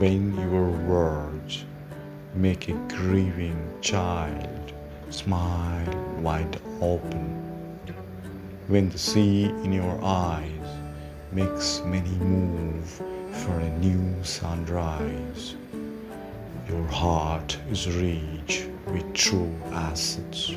When your words make a grieving child smile wide open, when the sea in your eyes makes many move for a new sunrise, your heart is rich with true assets.